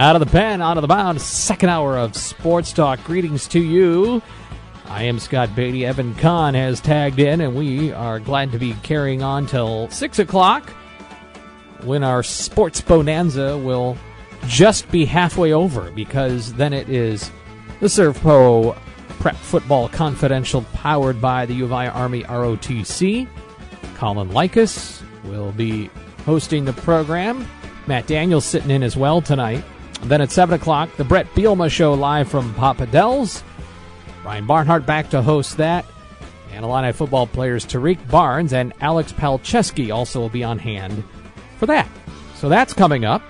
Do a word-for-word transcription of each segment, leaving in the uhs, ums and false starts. Out of the pen, out of the bound, second hour of Sports Talk. Greetings to you. I am Scott Beatty. Evan Kahn has tagged in, and we are glad to be carrying on till six o'clock when our sports bonanza will just be halfway over, because then it is the ServPro Prep Football Confidential powered by the U of I Army R O T C. Colin Likas will be hosting the program. Matt Daniels sitting in as well tonight. Then at seven o'clock, the Bret Bielema Show live from Papa Dell's. Ryan Barnhart back to host that. And Illini football players Tariq Barnes and Alex Pihlstrom also will be on hand for that. So that's coming up.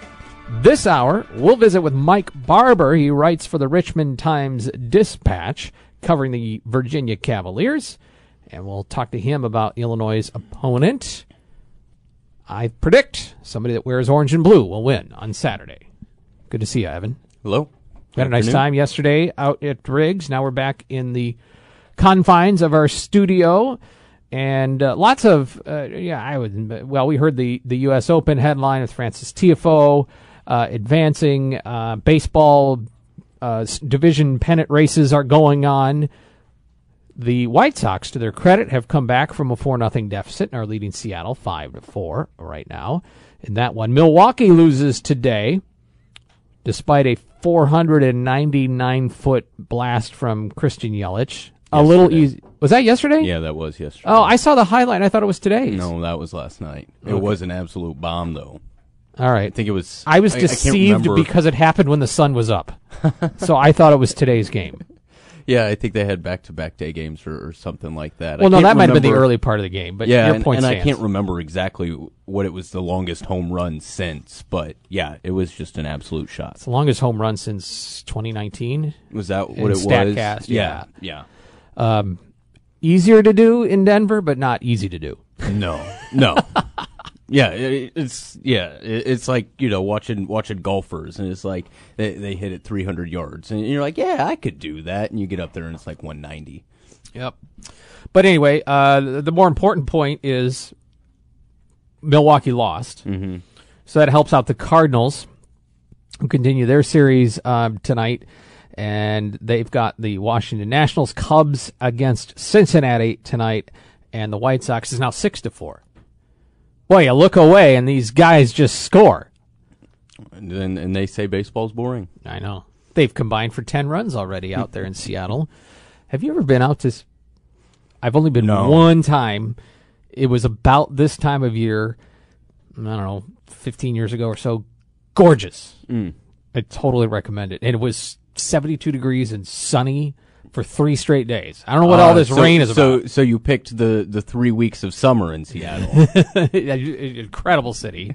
This hour, we'll visit with Mike Barber. He writes for the Richmond Times-Dispatch, covering the Virginia Cavaliers. And we'll talk to him about Illinois' opponent. I predict somebody that wears orange and blue will win on Saturday. Good to see you, Evan. Hello. We had a nice time yesterday out at Riggs. Now we're back in the confines of our studio. And uh, lots of, uh, yeah, I would, well, we heard the, the U S Open headline with Francis Tiafoe uh, advancing. Uh, baseball uh, division pennant races are going on. The White Sox, to their credit, have come back from a four nothing deficit and are leading Seattle five to four right now. In that one, Milwaukee loses today despite a four ninety-nine foot blast from Christian Yelich. A yesterday. Little easy. Was that yesterday? Yeah, that was yesterday. Oh, I saw the highlight. I thought it was today's. No, that was last night. It okay. was an absolute bomb, though. All right. I think it was. I was I, deceived I because it happened when the sun was up. So I thought it was today's game. Yeah, I think they had back-to-back day games or, or something like that. Well, no, that remember. might have been the early part of the game, but yeah, your and, point and stands. I can't remember exactly what it was, the longest home run since, but yeah, it was just an absolute shot. It's the longest home run since twenty nineteen. Was that what it Statcast, was? Statcast, yeah. Yeah. yeah. Um, easier to do in Denver, but not easy to do. No, no. Yeah, it, it's yeah, it, it's like, you know, watching watching golfers, and it's like they they hit it three hundred yards, and you're like, yeah, I could do that, and you get up there and it's like one ninety. Yep. But anyway, uh, the more important point is Milwaukee lost, mm-hmm. so that helps out the Cardinals, who continue their series um, tonight, and they've got the Washington Nationals, Cubs against Cincinnati tonight, and the White Sox is now six to four. Boy, you look away, and these guys just score. And, and, and they say baseball's boring. I know. They've combined for ten runs already out there in Seattle. Have you ever been out to... I've only been no. one time. It was about this time of year, I don't know, fifteen years ago or so. Gorgeous. Mm. I totally recommend it. And it was seventy-two degrees and sunny for three straight days. I don't know what uh, all this so, rain is so, about. So you picked the, the three weeks of summer in Seattle. Incredible city.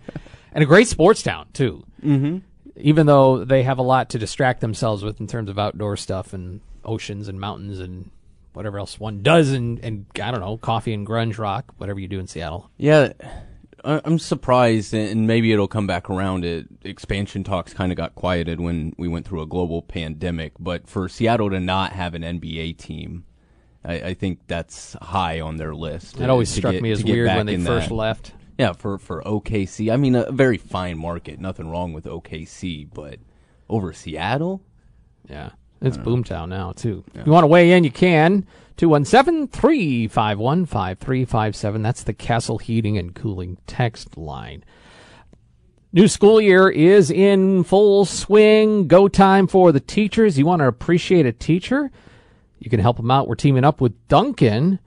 And a great sports town, too. Mm-hmm. Even though they have a lot to distract themselves with in terms of outdoor stuff and oceans and mountains and whatever else one does. And, and I don't know, coffee and grunge rock, whatever you do in Seattle. Yeah, I'm surprised, and maybe it'll come back around. It, expansion talks kind of got quieted when we went through a global pandemic, but for Seattle to not have an N B A team, I, I think that's high on their list. That always struck me as weird when they first left. Yeah, for, for O K C. I mean, a very fine market. Nothing wrong with O K C, but over Seattle? Yeah, it's boomtown now, too. Yeah. If you want to weigh in, you can. two one seven, three five one, five three five seven. That's the Castle Heating and Cooling text line. New school year is in full swing. Go time for the teachers. You want to appreciate a teacher? You can help them out. We're teaming up with Dunkin'.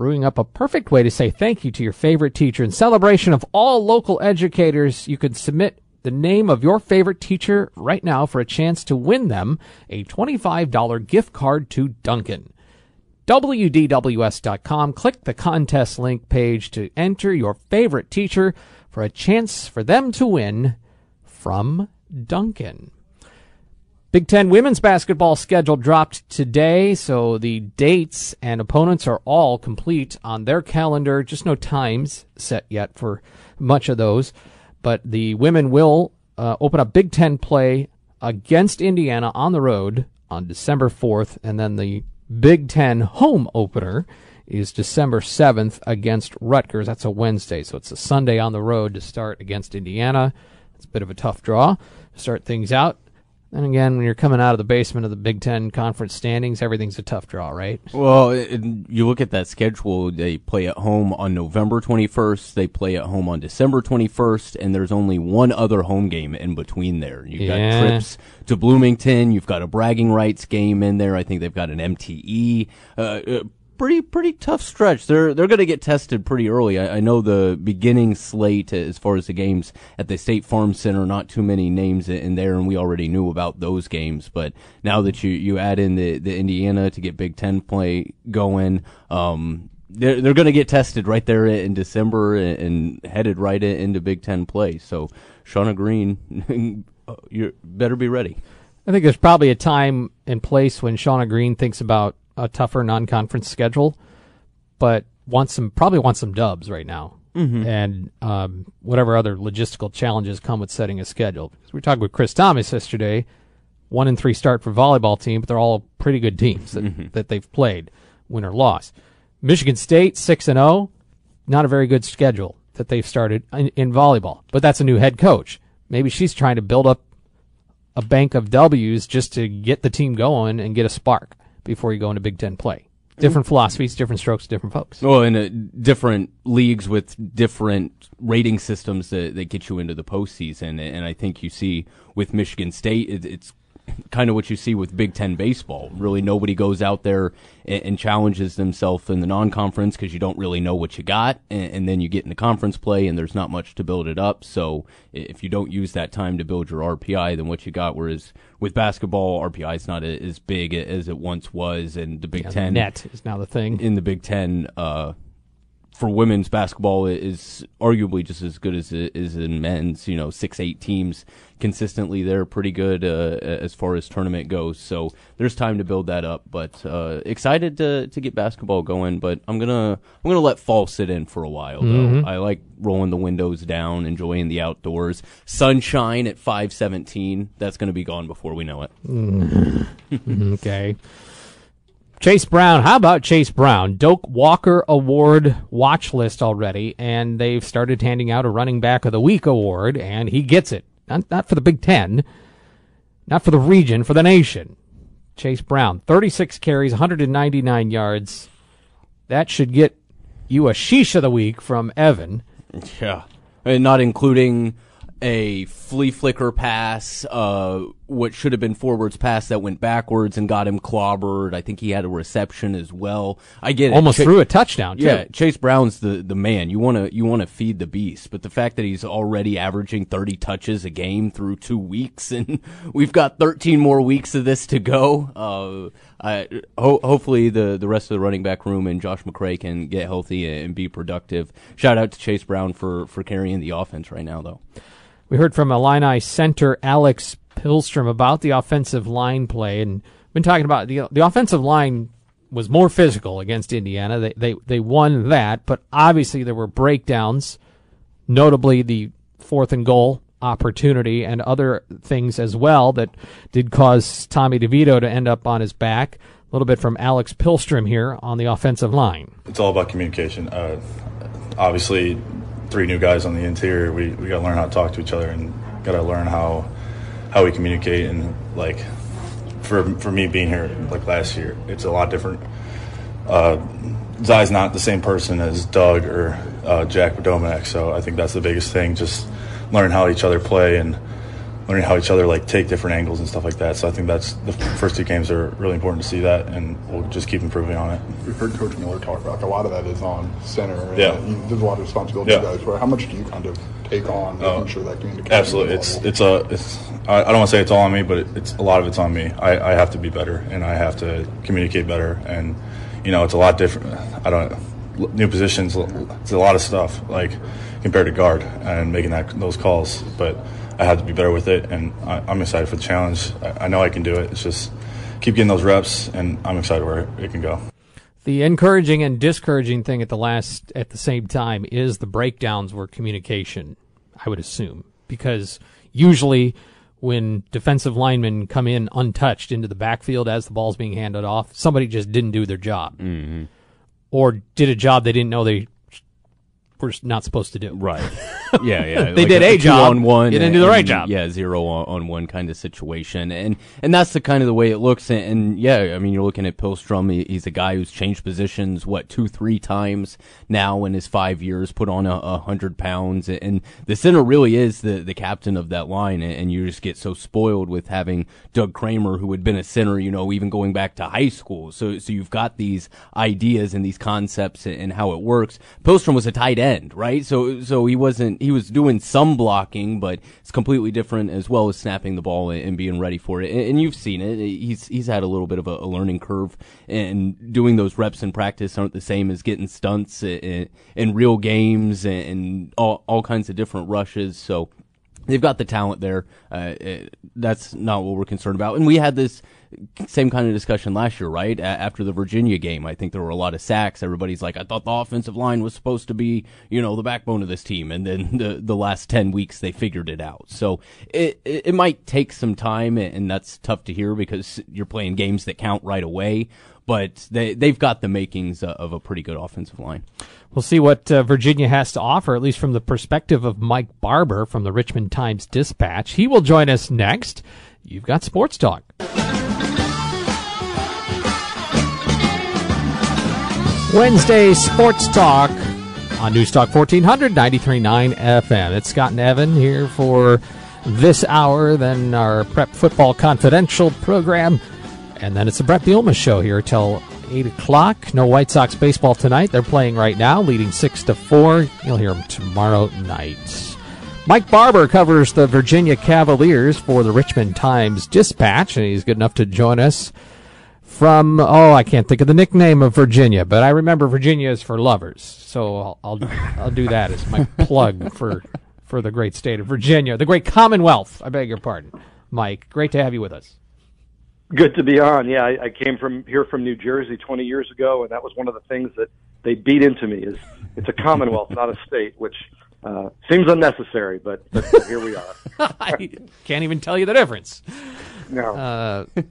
brewing up a perfect way to say thank you to your favorite teacher. In celebration of all local educators, you can submit the name of your favorite teacher right now for a chance to win them a twenty-five dollar gift card to Dunkin'. W D W S dot com. Click the contest link page to enter your favorite teacher for a chance for them to win from Dunkin'. Big Ten women's basketball schedule dropped today, so the dates and opponents are all complete on their calendar. Just no times set yet for much of those. But the women will uh, open up Big Ten play against Indiana on the road on December fourth, and then the Big Ten home opener is December seventh against Rutgers. That's a Wednesday, so it's a Sunday on the road to start against Indiana. It's a bit of a tough draw to start things out. And again, when you're coming out of the basement of the Big Ten conference standings, everything's a tough draw, right? Well, it, you look at that schedule. They play at home on November twenty-first. They play at home on December twenty-first, and there's only one other home game in between there. You've yeah. got trips to Bloomington. You've got a bragging rights game in there. I think they've got an M T E. Uh, uh, pretty pretty tough stretch. They're they're going to get tested pretty early. I, I know the beginning slate as far as the games at the State Farm Center, not too many names in there, and we already knew about those games. But now that you, you add in the, the Indiana to get Big Ten play going, um, they're, they're going to get tested right there in December and, and headed right into Big Ten play. So, Shauna Green, you better be ready. I think there's probably a time and place when Shauna Green thinks about a tougher non-conference schedule, but wants some probably wants some dubs right now, mm-hmm. and um, whatever other logistical challenges come with setting a schedule. Because we were talking with Chris Thomas yesterday, one and three start for volleyball team, but they're all pretty good teams that, mm-hmm. that they've played, win or loss. Michigan State six and zero, not a very good schedule that they've started in, in volleyball, but that's a new head coach. Maybe she's trying to build up a bank of W's just to get the team going and get a spark before you go into Big Ten play. Different philosophies, different strokes, different folks. Well, and uh, different leagues with different rating systems that, that get you into the postseason. And I think you see with Michigan State, it, it's kind of what you see with Big Ten baseball. Really, nobody goes out there and, and challenges themselves in the non-conference because you don't really know what you got. And, and then you get into conference play, and there's not much to build it up. So if you don't use that time to build your R P I, then what you got, whereas with basketball, R P I is not a, as big as it once was, and the Big yeah, Ten the net is now the thing. In the Big Ten, uh, for women's basketball, is arguably just as good as it is in men's. You know, six, eight teams consistently there, pretty good uh, as far as tournament goes. So there's time to build that up. But uh, excited to to get basketball going. But I'm gonna I'm gonna let fall sit in for a while. Mm-hmm. Though I like rolling the windows down, enjoying the outdoors, sunshine at five seventeen. That's gonna be gone before we know it. Mm. Okay. Chase Brown. How about Chase Brown? Doak Walker Award watch list already, and they've started handing out a Running Back of the Week award, and he gets it. Not, not for the Big Ten, not for the region, for the nation. Chase Brown, thirty-six carries, one hundred ninety-nine yards. That should get you a sheesh of the week from Evan. Yeah, and not including a flea flicker pass, uh, what should have been forwards pass that went backwards and got him clobbered. I think he had a reception as well. I get it. Almost Ch- threw a touchdown, too. Yeah, Chase Brown's the, the man. You want to you want to feed the beast. But the fact that he's already averaging thirty touches a game through two weeks, and we've got thirteen more weeks of this to go, uh, I, ho- hopefully the, the rest of the running back room and Josh McCray can get healthy and be productive. Shout out to Chase Brown for, for carrying the offense right now, though. We heard from Illini center Alex Pihlstrom about the offensive line play, and been talking about the the offensive line was more physical against Indiana. They they they won that, but obviously there were breakdowns, notably the fourth and goal opportunity and other things as well that did cause Tommy DeVito to end up on his back. A little bit from Alex Pihlstrom here on the offensive line. It's all about communication. Uh, obviously, three new guys on the interior, we, we gotta learn how to talk to each other and gotta learn how how we communicate. And like for for me being here like last year, it's a lot different. uh Zai's not the same person as Doug or uh Jack Domanek, so I think that's the biggest thing, just learn how each other play and learning how each other like take different angles and stuff like that. So I think that's the first two games are really important to see that, and we'll just keep improving on it. We've heard Coach Miller talk about like, a lot of that is on center. And yeah, there's a lot of responsibility yeah. you guys. For how much do you kind of take on making uh, sure that communication? Absolutely, it's it's a it's I don't want to say it's all on me, but it, it's a lot of it's on me. I, I have to be better, and I have to communicate better, and you know it's a lot different. I don't. New positions, it's a lot of stuff like compared to guard and making that those calls, but I have to be better with it, and I, I'm excited for the challenge. I, I know I can do it. It's just keep getting those reps, and I'm excited where it can go. The encouraging and discouraging thing at the last at the same time is the breakdowns were communication, I would assume, because usually when defensive linemen come in untouched into the backfield as the ball's being handed off, somebody just didn't do their job. Mm-hmm. Or did a job they didn't know they were not supposed to do. Right. Yeah, yeah. They like did a, a job. On one, you didn't and, do the right and, job. Yeah, zero on, on one kind of situation. And and that's the kind of the way it looks. And, and yeah, I mean, you're looking at Pihlstrom. He, he's a guy who's changed positions, what, two, three times now in his five years, put on a, a hundred pounds. And the center really is the, the captain of that line. And, and you just get so spoiled with having Doug Kramer, who had been a center, you know, even going back to high school. So, so you've got these ideas and these concepts and, and how it works. Pihlstrom was a tight end, right? So, so he wasn't, he was doing some blocking, but it's completely different as well as snapping the ball and being ready for it. And you've seen it. He's he's had a little bit of a learning curve, and doing those reps in practice aren't the same as getting stunts in real games and all, all kinds of different rushes. So they've got the talent there. Uh, it, that's not what we're concerned about. And we had this same kind of discussion last year, right? A- after the Virginia game, I think there were a lot of sacks. Everybody's like, I thought the offensive line was supposed to be, you know, the backbone of this team. And then the, the last ten weeks, they figured it out. So it, it, it might take some time, and that's tough to hear because you're playing games that count right away. But they, they've got the makings of a pretty good offensive line. We'll see what uh, Virginia has to offer, at least from the perspective of Mike Barber from the Richmond Times-Dispatch. He will join us next. You've got Sports Talk. Wednesday Sports Talk on News Talk fourteen hundred, ninety-three point nine F M. It's Scott and Evan here for this hour, then our Prep Football Confidential program. And then it's the Bret Bielema Show here till eight o'clock. No White Sox baseball tonight. They're playing right now, leading six to four. You'll hear them tomorrow night. Mike Barber covers the Virginia Cavaliers for the Richmond Times-Dispatch, and he's good enough to join us from, oh, I can't think of the nickname of Virginia, but I remember Virginia is for lovers. So I'll I'll, I'll do that as my plug for, for the great state of Virginia, the great Commonwealth. I beg your pardon, Mike. Great to have you with us. Good to be on. Yeah, I, I came from here from New Jersey twenty years ago, and that was one of the things that they beat into me is it's a Commonwealth, not a state, which uh, seems unnecessary, but, but here we are. I can't even tell you the difference. No. Uh,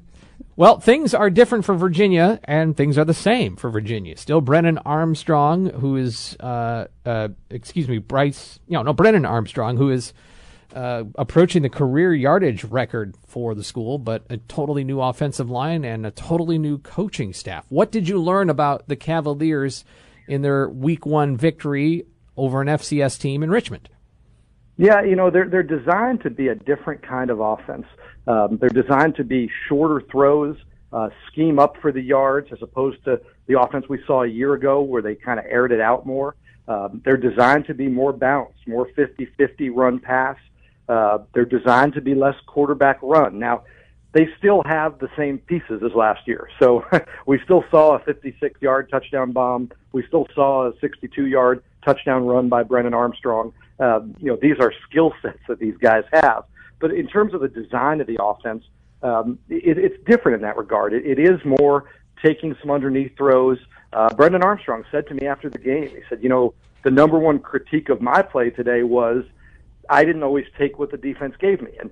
well, things are different for Virginia, and things are the same for Virginia. Still Brennan Armstrong, who is, uh, uh, excuse me, Bryce, no, no, Brennan Armstrong, who is Uh, approaching the career yardage record for the school, but a totally new offensive line and a totally new coaching staff. What did you learn about the Cavaliers in their week one victory over an F C S team in Richmond? Yeah, you know, they're, they're designed to be a different kind of offense. Um, they're designed to be shorter throws, uh, scheme up for the yards, as opposed to the offense we saw a year ago where they kind of aired it out more. Uh, they're designed to be more balanced, more fifty-fifty run pass. Uh, they're designed to be less quarterback run. Now, they still have the same pieces as last year. So we still saw a fifty-six yard touchdown bomb. We still saw a sixty-two yard touchdown run by Brennan Armstrong. Uh, you know, these are skill sets that these guys have. But in terms of the design of the offense, um, it, it's different in that regard. It, it is more taking some underneath throws. Uh, Brennan Armstrong said to me after the game, he said, you know, the number one critique of my play today was I didn't always take what the defense gave me. And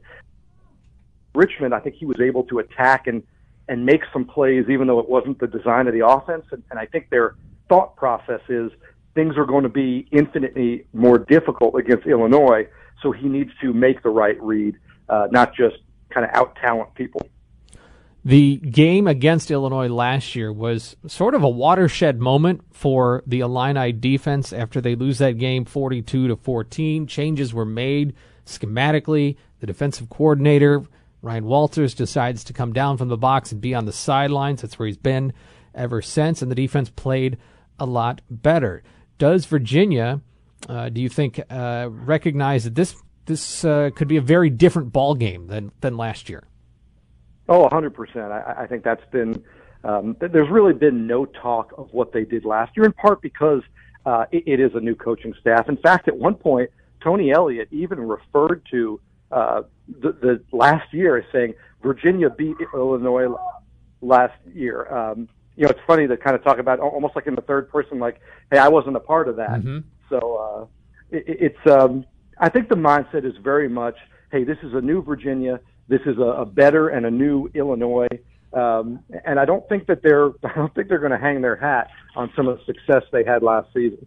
Richmond, I think he was able to attack and, and make some plays, even though it wasn't the design of the offense. And, and I think their thought process is things are going to be infinitely more difficult against Illinois, so he needs to make the right read, uh, not just kind of out-talent people. The game against Illinois last year was sort of a watershed moment for the Illini defense after they lose that game forty-two to fourteen. Changes were made schematically. The defensive coordinator, Ryan Walters, decides to come down from the box and be on the sidelines. That's where he's been ever since, and the defense played a lot better. Does Virginia, uh, do you think, uh, recognize that this this uh, could be a very different ball game than than last year? Oh, one hundred percent. I, I think that's been um, – there's really been no talk of what they did last year, in part because uh, it, it is a new coaching staff. In fact, at one point, Tony Elliott even referred to uh, the, the last year as saying, Virginia beat Illinois last year. Um, you know, it's funny to kind of talk about almost like in the third person, like, hey, I wasn't a part of that. Mm-hmm. So uh, it, it's um, – I think the mindset is very much, hey, this is a new Virginia. This is a, a better and a new Illinois, um, and I don't think that they're I don't think they're going to hang their hat on some of the success they had last season.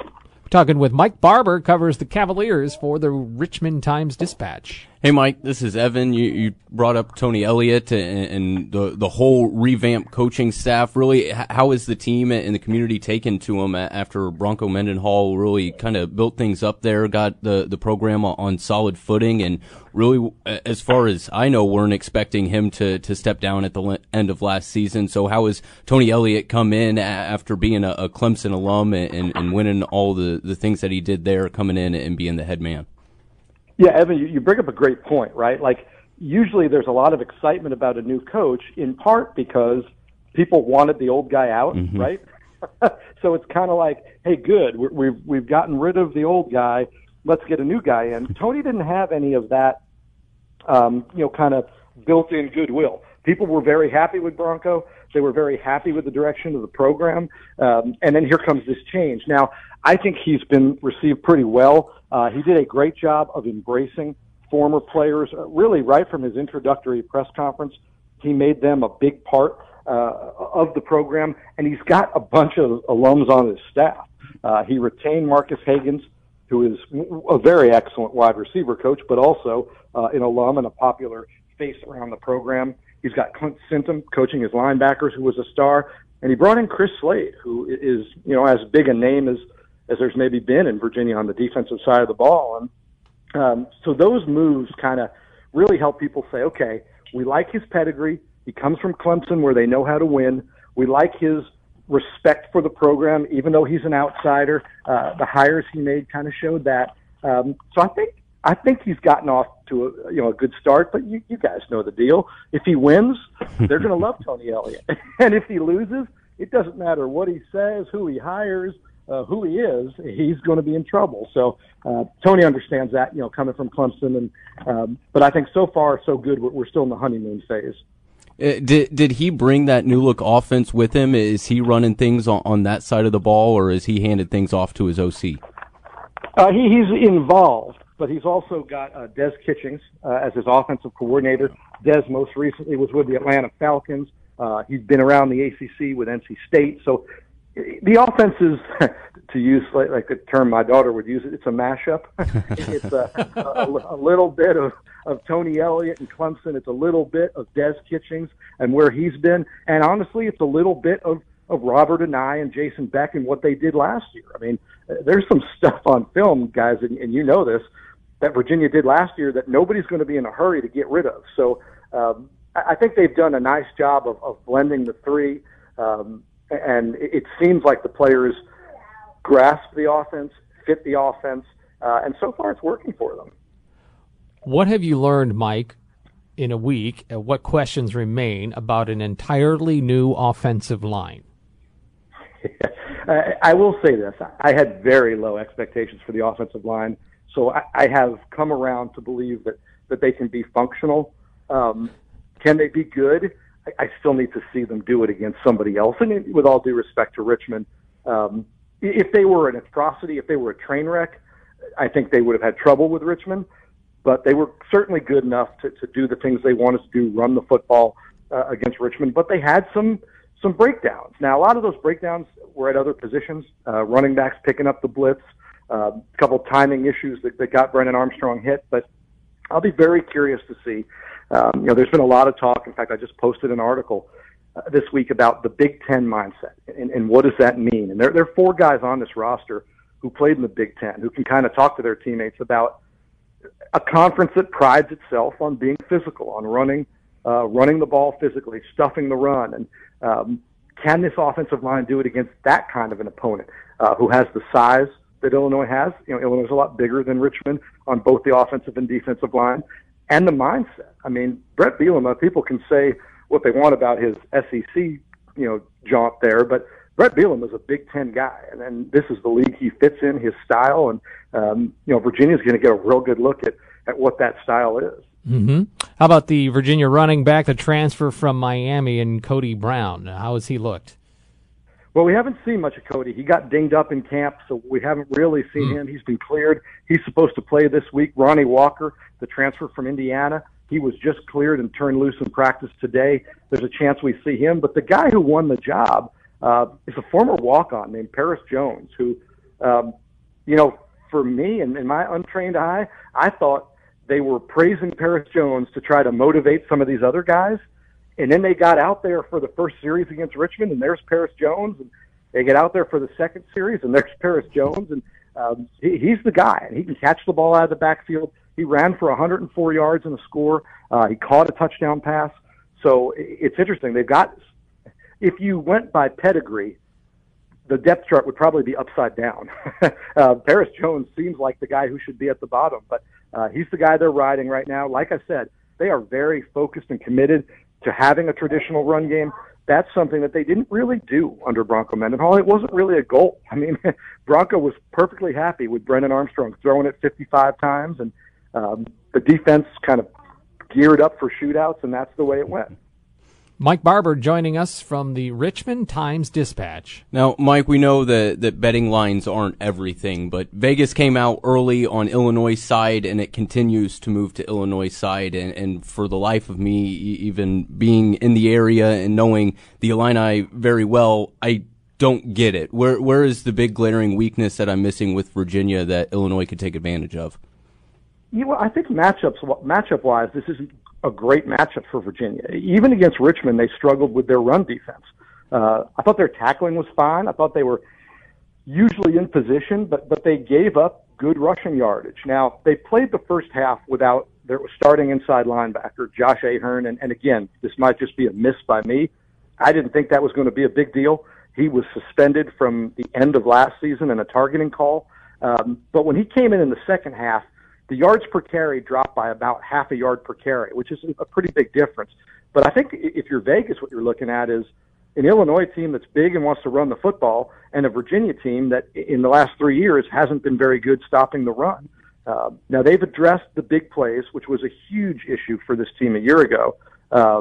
We're talking with Mike Barber, covers the Cavaliers for the Richmond Times-Dispatch. Hey, Mike, this is Evan. You, you brought up Tony Elliott and, and the the whole revamped coaching staff. Really, how is the team and the community taken to him after Bronco Mendenhall really kind of built things up there, got the, the program on solid footing, and really, as far as I know, weren't expecting him to, to step down at the end of last season. So how has Tony Elliott come in after being a, a Clemson alum and, and, and winning all the, the things that he did there, coming in and being the head man? Yeah, Evan, you, you bring up a great point, right? Like, usually there's a lot of excitement about a new coach, in part because people wanted the old guy out, mm-hmm. right? So it's kind of like, hey, good, we're, we've we've gotten rid of the old guy. Let's get a new guy in. Tony didn't have any of that, um, you know, kind of built-in goodwill. People were very happy with Bronco. They were very happy with the direction of the program. Um, and then here comes this change. Now, I think he's been received pretty well. Uh, he did a great job of embracing former players, uh, really right from his introductory press conference. He made them a big part uh, of the program, and he's got a bunch of alums on his staff. Uh, he retained Marcus Hagans, who is a very excellent wide receiver coach, but also uh, an alum and a popular face around the program. He's got Clint Sintum coaching his linebackers, who was a star, and he brought in Chris Slade, who is, you know, as big a name as as there's maybe been in Virginia on the defensive side of the ball. And um, so those moves kind of really help people say, okay, we like his pedigree. He comes from Clemson, where they know how to win. We like his respect for the program, even though he's an outsider. Uh, the hires he made kind of showed that. Um, so I think I think he's gotten off to a, you know, a good start, but you, you guys know the deal. If he wins, they're going to love Tony Elliott. And if he loses, it doesn't matter what he says, who he hires, Uh, who he is, he's going to be in trouble. So uh, Tony understands that, you know, coming from Clemson. And um, but I think so far so good. We're, we're still in the honeymoon phase. Uh, did did he bring that new look offense with him? Is he running things on, on that side of the ball, or is he handed things off to his O C? Uh, he, he's involved, but he's also got uh, Des Kitchings uh, as his offensive coordinator. Des most recently was with the Atlanta Falcons. Uh, he's been around the A C C with N C State, so. The offense is, to use like, like the term my daughter would use, it's a mashup. It's a, a, a little bit of, of Tony Elliott and Clemson. It's a little bit of Des Kitchings and where he's been. And honestly, it's a little bit of, of Robert and I and Jason Beck and what they did last year. I mean, there's some stuff on film, guys, and, and you know this, that Virginia did last year that nobody's going to be in a hurry to get rid of. So um, I, I think they've done a nice job of, of blending the three. Um And it seems like the players grasp the offense, fit the offense, uh, and so far it's working for them. What have you learned, Mike, in a week, and what questions remain about an entirely new offensive line? I, I will say this. I had very low expectations for the offensive line, so I, I have come around to believe that, that they can be functional. Um, can they be good? I still need to see them do it against somebody else. And with all due respect to Richmond, um, if they were an atrocity, if they were a train wreck, I think they would have had trouble with Richmond. But they were certainly good enough to, to do the things they wanted to do, run the football uh, against Richmond. But they had some some breakdowns. Now, a lot of those breakdowns were at other positions, uh, running backs picking up the blitz, uh, a couple timing issues that, that got Brennan Armstrong hit. But I'll be very curious to see. Um, you know, there's been a lot of talk. In fact, I just posted an article uh, this week about the Big Ten mindset and, and what does that mean. And there, there are four guys on this roster who played in the Big Ten who can kind of talk to their teammates about a conference that prides itself on being physical, on running, uh, running the ball physically, stuffing the run. And um, can this offensive line do it against that kind of an opponent uh, who has the size that Illinois has? You know, Illinois is a lot bigger than Richmond on both the offensive and defensive line, and the mindset. I mean, Bret Bielema, people can say what they want about his S E C, you know, jaunt there, but Bret Bielema is a Big Ten guy, and, and this is the league he fits in, his style, and um, you know, Virginia's going to get a real good look at, at what that style is. Mm-hmm. How about the Virginia running back, the transfer from Miami, and Cody Brown? How has he looked? Well, we haven't seen much of Cody. He got dinged up in camp, so we haven't really seen him. He's been cleared. He's supposed to play this week. Ronnie Walker, the transfer from Indiana, he was just cleared and turned loose in practice today. There's a chance we see him. But the guy who won the job uh, is a former walk-on named Paris Jones, who, um, you know, for me and in my untrained eye, I thought they were praising Paris Jones to try to motivate some of these other guys. And then they got out there for the first series against Richmond, and there's Paris Jones. And they get out there for the second series, and there's Paris Jones. And um, he, he's the guy, and he can catch the ball out of the backfield. He ran for one hundred four yards and a score. Uh, he caught a touchdown pass. So it's interesting. They've got, if you went by pedigree, the depth chart would probably be upside down. uh, Paris Jones seems like the guy who should be at the bottom, but uh, he's the guy they're riding right now. Like I said, they are very focused and committed to having a traditional run game. That's something that they didn't really do under Bronco Mendenhall. It wasn't really a goal. I mean, Bronco was perfectly happy with Brennan Armstrong throwing it fifty-five times, and um, the defense kind of geared up for shootouts, and that's the way it went. Mike Barber joining us from the Richmond Times-Dispatch. Now, Mike, we know that, that betting lines aren't everything, but Vegas came out early on Illinois' side, and it continues to move to Illinois' side. And, and for the life of me, even being in the area and knowing the Illini very well, I don't get it. Where Where is the big glaring weakness that I'm missing with Virginia that Illinois could take advantage of? You know, I think matchups, matchup-wise, this isn't a great matchup for Virginia. Even against Richmond, they struggled with their run defense. Uh, I thought their tackling was fine. I thought they were usually in position, but, but they gave up good rushing yardage. Now, they played the first half without their starting inside linebacker, Josh Ahern. And, and again, this might just be a miss by me. I didn't think that was going to be a big deal. He was suspended from the end of last season in a targeting call. Um, but when he came in in the second half, the yards per carry dropped by about half a yard per carry, which is a pretty big difference. But I think if you're Vegas, what you're looking at is an Illinois team that's big and wants to run the football, and a Virginia team that in the last three years hasn't been very good stopping the run. Uh, now, they've addressed the big plays, which was a huge issue for this team a year ago. Uh,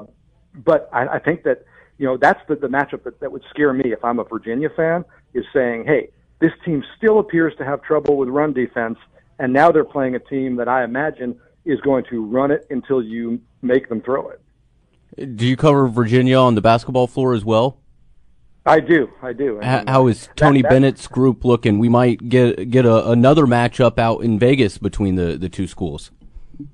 but I, I think that, you know, that's the, the matchup that, that would scare me if I'm a Virginia fan, is saying, hey, this team still appears to have trouble with run defense, and now they're playing a team that I imagine is going to run it until you make them throw it. Do you cover Virginia on the basketball floor as well? I do, I do. How, how is Tony that, Bennett's group looking? We might get get a, another matchup out in Vegas between the, the two schools.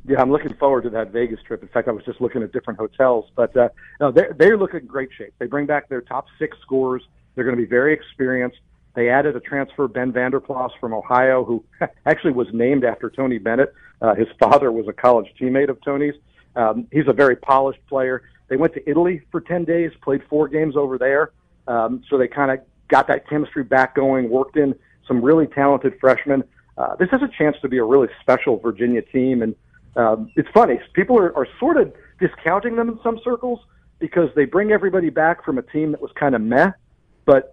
Yeah, I'm looking forward to that Vegas trip. In fact, I was just looking at different hotels. But uh, no, they're, they're looking in great shape. They bring back their top six scorers. They're going to be very experienced. They added a transfer, Ben Vanderplas from Ohio, who actually was named after Tony Bennett. Uh, his father was a college teammate of Tony's. Um, he's a very polished player. They went to Italy for ten days, played four games over there. Um, so they kind of got that chemistry back going, worked in some really talented freshmen. Uh, this has a chance to be a really special Virginia team. And um, it's funny, people are, are sort of discounting them in some circles because they bring everybody back from a team that was kind of meh, but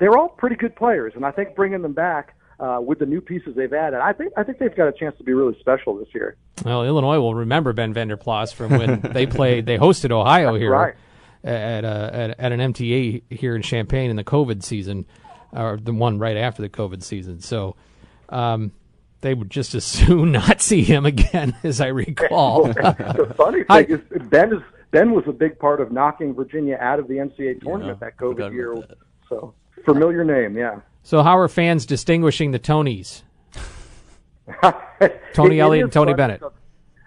they're all pretty good players, and I think bringing them back uh, with the new pieces they've added, I think I think they've got a chance to be really special this year. Well, Illinois will remember Ben Vanderplas from when they played. They hosted Ohio That's here right. at, uh, at at an M T A here in Champaign in the COVID season, or the one right after the COVID season. So um, they would just as soon not see him again, as I recall. The funny thing I, is Ben is Ben was a big part of knocking Virginia out of the N C A A tournament yeah, that COVID year. That. So. Familiar name, yeah. So how are fans distinguishing the Tonys? Tony Elliott and Tony Bennett.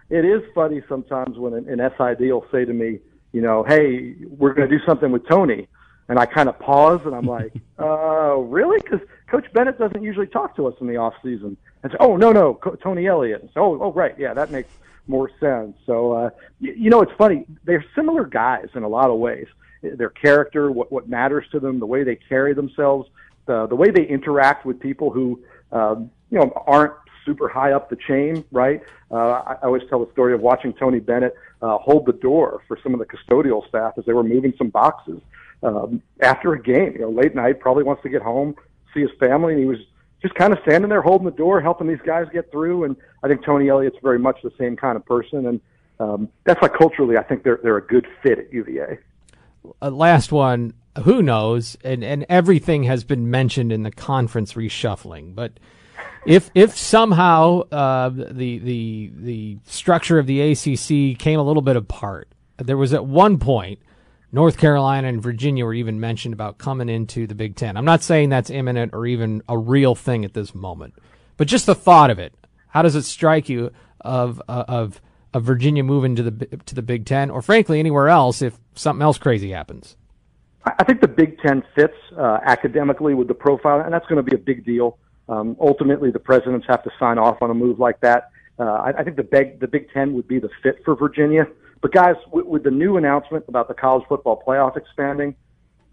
it is funny sometimes when an, an S I D will say to me, you know, hey, we're going to do something with Tony. And I kind of pause, and I'm like, uh, really? Because Coach Bennett doesn't usually talk to us in the off season. And so, oh, no, no, Co- Tony Elliott. And so, oh, oh, right, yeah, that makes more sense. So, uh, you, you know, it's funny. They're similar guys in a lot of ways. Their character, what, what matters to them, the way they carry themselves, the, the way they interact with people who, um, you know, aren't super high up the chain, right? Uh, I, I always tell the story of watching Tony Bennett uh, hold the door for some of the custodial staff as they were moving some boxes. Um, after a game, you know, late night, probably wants to get home, see his family, and he was just kind of standing there holding the door, helping these guys get through. And I think Tony Elliott's very much the same kind of person, and um, that's why culturally I think they're they're a good fit at U V A. Uh, last one, who knows? And and everything has been mentioned in the conference reshuffling, but if if somehow uh, the the the structure of the A C C came a little bit apart, there was at one point. North Carolina and Virginia were even mentioned about coming into the Big Ten. I'm not saying that's imminent or even a real thing at this moment, but just the thought of it. How does it strike you of uh, of of Virginia moving to the to the Big Ten, or frankly anywhere else if something else crazy happens? I think the Big Ten fits uh, academically with the profile, and that's going to be a big deal. Um, ultimately, the presidents have to sign off on a move like that. Uh, I, I think the Big the Big Ten would be the fit for Virginia. But, guys, with the new announcement about the college football playoff expanding,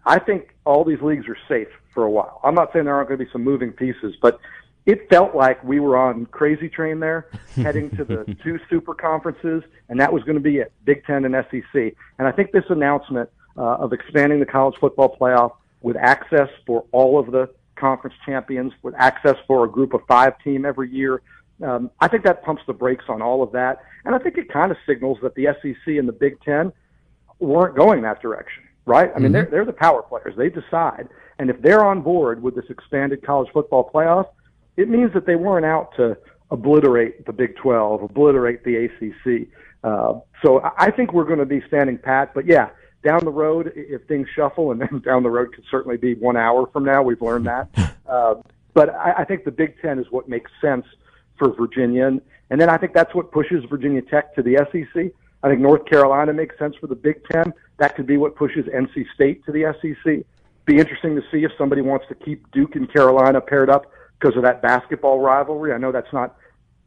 I think all these leagues are safe for a while. I'm not saying there aren't going to be some moving pieces, but it felt like we were on crazy train there, heading to the two super conferences, and that was going to be it, Big Ten and S E C. And I think this announcement uh, of expanding the college football playoff with access for all of the conference champions, with access for a group of five team every year, Um, I think that pumps the brakes on all of that, and I think it kind of signals that the S E C and the Big Ten weren't going that direction, right? I mm-hmm. mean, they're, they're the power players. They decide, and if they're on board with this expanded college football playoff, it means that they weren't out to obliterate the Big twelve, obliterate the A C C. Uh, so I think we're going to be standing pat, but yeah, down the road, if things shuffle, and then down the road could certainly be one hour from now, we've learned that. Uh, but I, I think the Big Ten is what makes sense for Virginia. And, and then I think that's what pushes Virginia Tech to the S E C. I think North Carolina makes sense for the Big Ten. That could be what pushes N C State to the S E C. Be interesting to see if somebody wants to keep Duke and Carolina paired up because of that basketball rivalry. I know that's not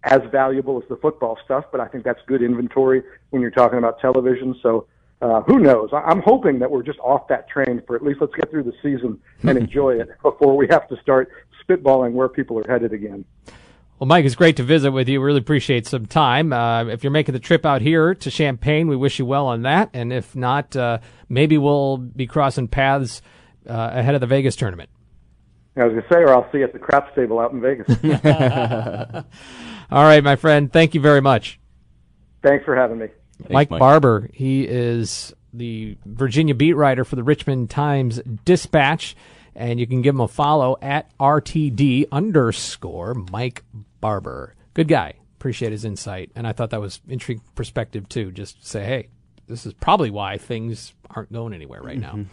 as valuable as the football stuff, but I think that's good inventory when you're talking about television. So uh, who knows? I- I'm hoping that we're just off that train for at least let's get through the season and enjoy it before we have to start spitballing where people are headed again. Well, Mike, it's great to visit with you. Really appreciate some time. Uh, if you're making the trip out here to Champaign, we wish you well on that. And if not, uh, maybe we'll be crossing paths uh, ahead of the Vegas tournament. I was going to say, or I'll see you at the craps table out in Vegas. All right, my friend. Thank you very much. Thanks for having me. Thanks, Mike, Mike Barber. He is the Virginia beat writer for the Richmond Times-Dispatch. And you can give him a follow at R T D underscore Mike Barber. Good guy. Appreciate his insight. And I thought that was intriguing perspective, too. Just say, hey, this is probably why things aren't going anywhere right mm-hmm. now.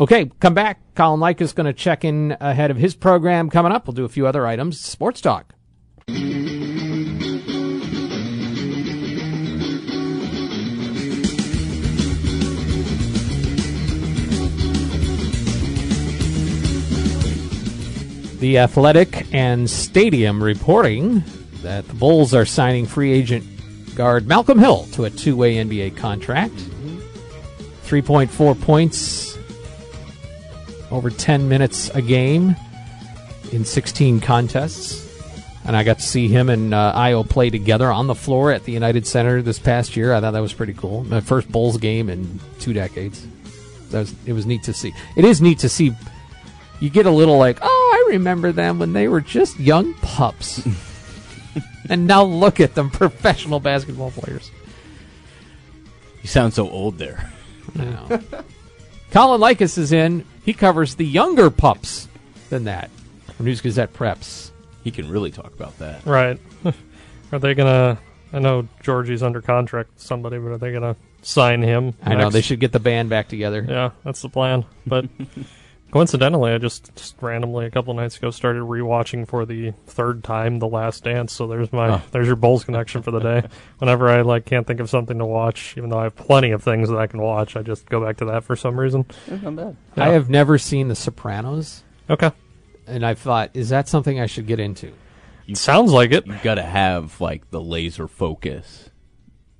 Okay, come back. Colin Likas is going to check in ahead of his program coming up. We'll do a few other items. Sports Talk. The Athletic and Stadium reporting that the Bulls are signing free agent guard Malcolm Hill to a two-way N B A contract. three point four points over ten minutes a game in sixteen contests. And I got to see him and uh, Io play together on the floor at the United Center this past year. I thought that was pretty cool. My first Bulls game in two decades. That was, it was neat to see. It is neat to see. You get a little like, oh, remember them when they were just young pups. And now look at them, professional basketball players. You sound so old there. I know. Colin Likas is in. He covers the younger pups than that. News Gazette Preps. He can really talk about that. Right. Are they going to... I know Georgie's under contract with somebody, but are they going to sign him next? I know. They should get the band back together. Yeah, that's the plan. But... Coincidentally, I just, just randomly a couple nights ago started rewatching for the third time The Last Dance. So there's my oh. there's your Bulls connection for the day. Whenever I like can't think of something to watch, even though I have plenty of things that I can watch, I just go back to that for some reason. It's not bad. Yeah. I have never seen The Sopranos. Okay. And I thought, is that something I should get into? You, Sounds like it. You've got to have like the laser focus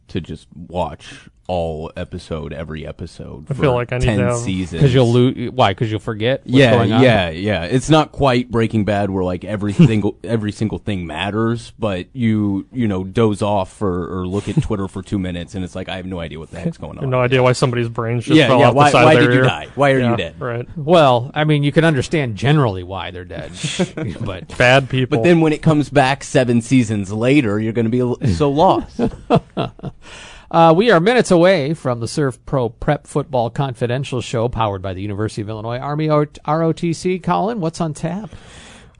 to just watch all episode, every episode. I for feel like I need ten to have... seasons. Because you'll lose. Why? Because you'll forget. What's yeah, going on. yeah, yeah. It's not quite Breaking Bad, where like every single every single thing matters. But you you know doze off or, or look at Twitter for two minutes, and it's like I have no idea what the heck's going on. No idea why somebody's brains just yeah, fell yeah, off why, the side why of their did ear. you die? Why are yeah, you dead? Right. Well, I mean, you can understand generally why they're dead, but bad people. But then when it comes back seven seasons later, you're going to be so lost. Uh, we are minutes away from the ServPro Prep Football Confidential Show, powered by the University of Illinois Army R O T C. Colin, what's on tap?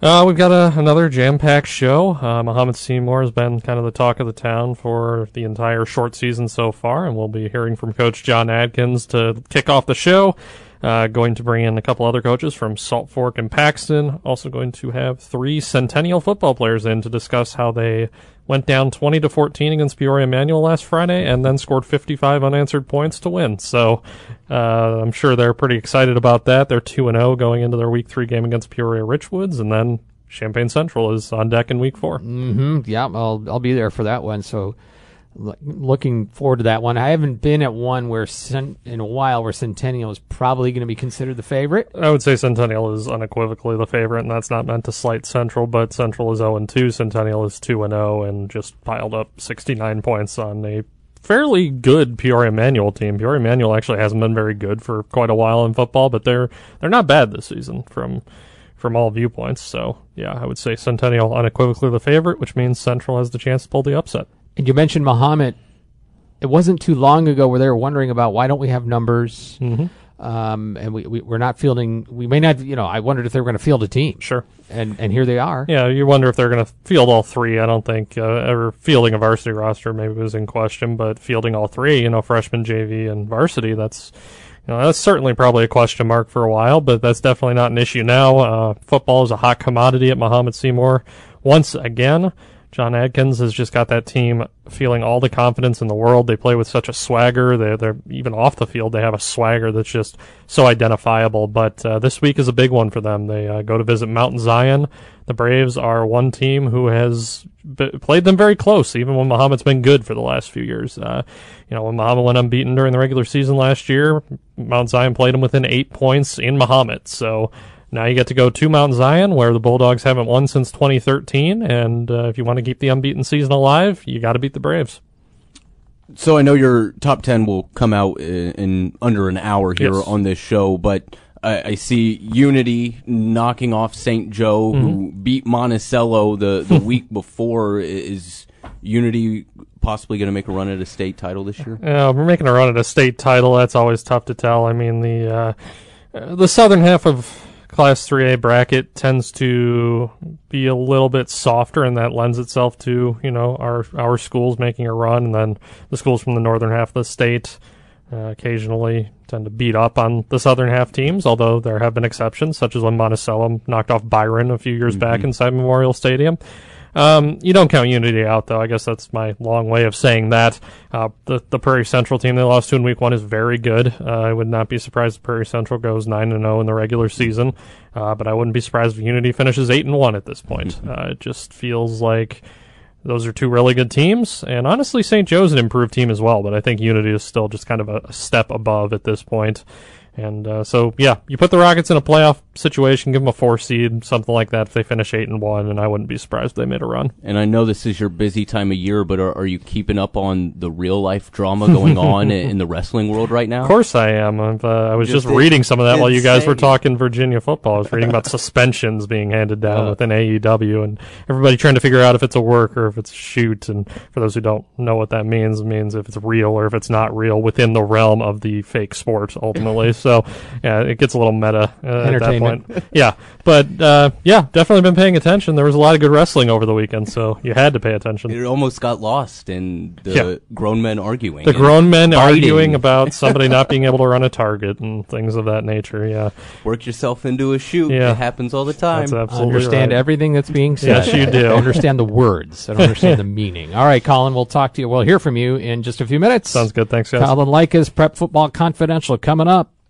Uh, we've got a, another jam-packed show. Uh, Mahomet-Seymour has been kind of the talk of the town for the entire short season so far, and we'll be hearing from Coach John Adkins to kick off the show. Uh, going to bring in a couple other coaches from Salt Fork and Paxton. Also going to have three Centennial football players in to discuss how they went down twenty to fourteen against Peoria Manual last Friday and then scored fifty-five unanswered points to win. So, uh, I'm sure they're pretty excited about that. They're two and oh going into their week three game against Peoria Richwoods, and then Champaign Central is on deck in week four. Mm-hmm. Yeah, I'll, I'll be there for that one. So, looking forward to that one. I haven't been at one where cent- in a while where Centennial is probably going to be considered the favorite. I would say Centennial is unequivocally the favorite, and that's not meant to slight Central, but Central is zero and two, Centennial is two and oh, and just piled up sixty-nine points on a fairly good Peoria Manual team. Peoria Manual actually hasn't been very good for quite a while in football, but they're they're not bad this season from from all viewpoints. So, yeah, I would say Centennial unequivocally the favorite, which means Central has the chance to pull the upset. And you mentioned Muhammad. It wasn't too long ago where they were wondering about why don't we have numbers, mm-hmm. um, and we, we we're not fielding. We may not, you know. I wondered if they were going to field a team. Sure. And and here they are. Yeah, you wonder if they're going to field all three. I don't think uh, ever fielding a varsity roster maybe was in question, but fielding all three, you know, freshman, J V, and varsity. That's you know, that's certainly probably a question mark for a while, but that's definitely not an issue now. Uh, football is a hot commodity at Mahomet-Seymour once again. John Adkins has just got that team feeling all the confidence in the world. They play with such a swagger. They're, they're even off the field. They have a swagger that's just so identifiable. But uh, this week is a big one for them. They uh, go to visit Mount Zion. The Braves are one team who has b- played them very close, even when Muhammad's been good for the last few years. Uh, you know, when Muhammad went unbeaten during the regular season last year, Mount Zion played him within eight points in Muhammad. So now you get to go to Mount Zion, where the Bulldogs haven't won since twenty thirteen, and uh, if you want to keep the unbeaten season alive, you got to beat the Braves. So I know your top ten will come out in, in under an hour here yes. on this show, but I, I see Unity knocking off Saint Joe, mm-hmm. who beat Monticello the, the week before. Is Unity possibly going to make a run at a state title this year? Yeah, we're making a run at a state title. That's always tough to tell. I mean, the uh, the southern half of Class three A bracket tends to be a little bit softer, and that lends itself to, you know, our our schools making a run, and then the schools from the northern half of the state uh, occasionally tend to beat up on the southern half teams, although there have been exceptions, such as when Monticello knocked off Byron a few years mm-hmm. back inside Memorial Stadium. Um, you don't count Unity out, though. I guess that's my long way of saying that. Uh, the, the Prairie Central team they lost to in week one is very good. Uh, I would not be surprised if Prairie Central goes nine and oh in the regular season, uh, but I wouldn't be surprised if Unity finishes eight and one at this point. Uh, it just feels like those are two really good teams, and honestly, Saint Joe's an improved team as well, but I think Unity is still just kind of a step above at this point. And uh, so, yeah, you put the Rockets in a playoff situation, give them a four seed, something like that, if they finish eight and one, and I wouldn't be surprised if they made a run. And I know this is your busy time of year, but are, are you keeping up on the real life drama going on in the wrestling world right now? Of course I am. I've, uh, I was just, just reading some of that while you guys were talking Virginia football. I was reading about suspensions being handed down uh, within A E W, and everybody trying to figure out if it's a work or if it's a shoot. And for those who don't know what that means, it means if it's real or if it's not real within the realm of the fake sport, ultimately. So, yeah, it gets a little meta uh, at that point. Yeah, but uh, yeah, definitely been paying attention. There was a lot of good wrestling over the weekend, so you had to pay attention. It almost got lost in the yeah. grown men arguing. The grown men biting. arguing about somebody not being able to run a target and things of that nature, yeah. Work yourself into a shoot. Yeah. It happens all the time. That's absolutely I understand right. everything that's being said. Yes, you do. I understand the words. I don't understand the meaning. All right, Colin, we'll talk to you. We'll hear from you in just a few minutes. Sounds good. Thanks, guys. Colin Likas, Prep Football Confidential, coming up.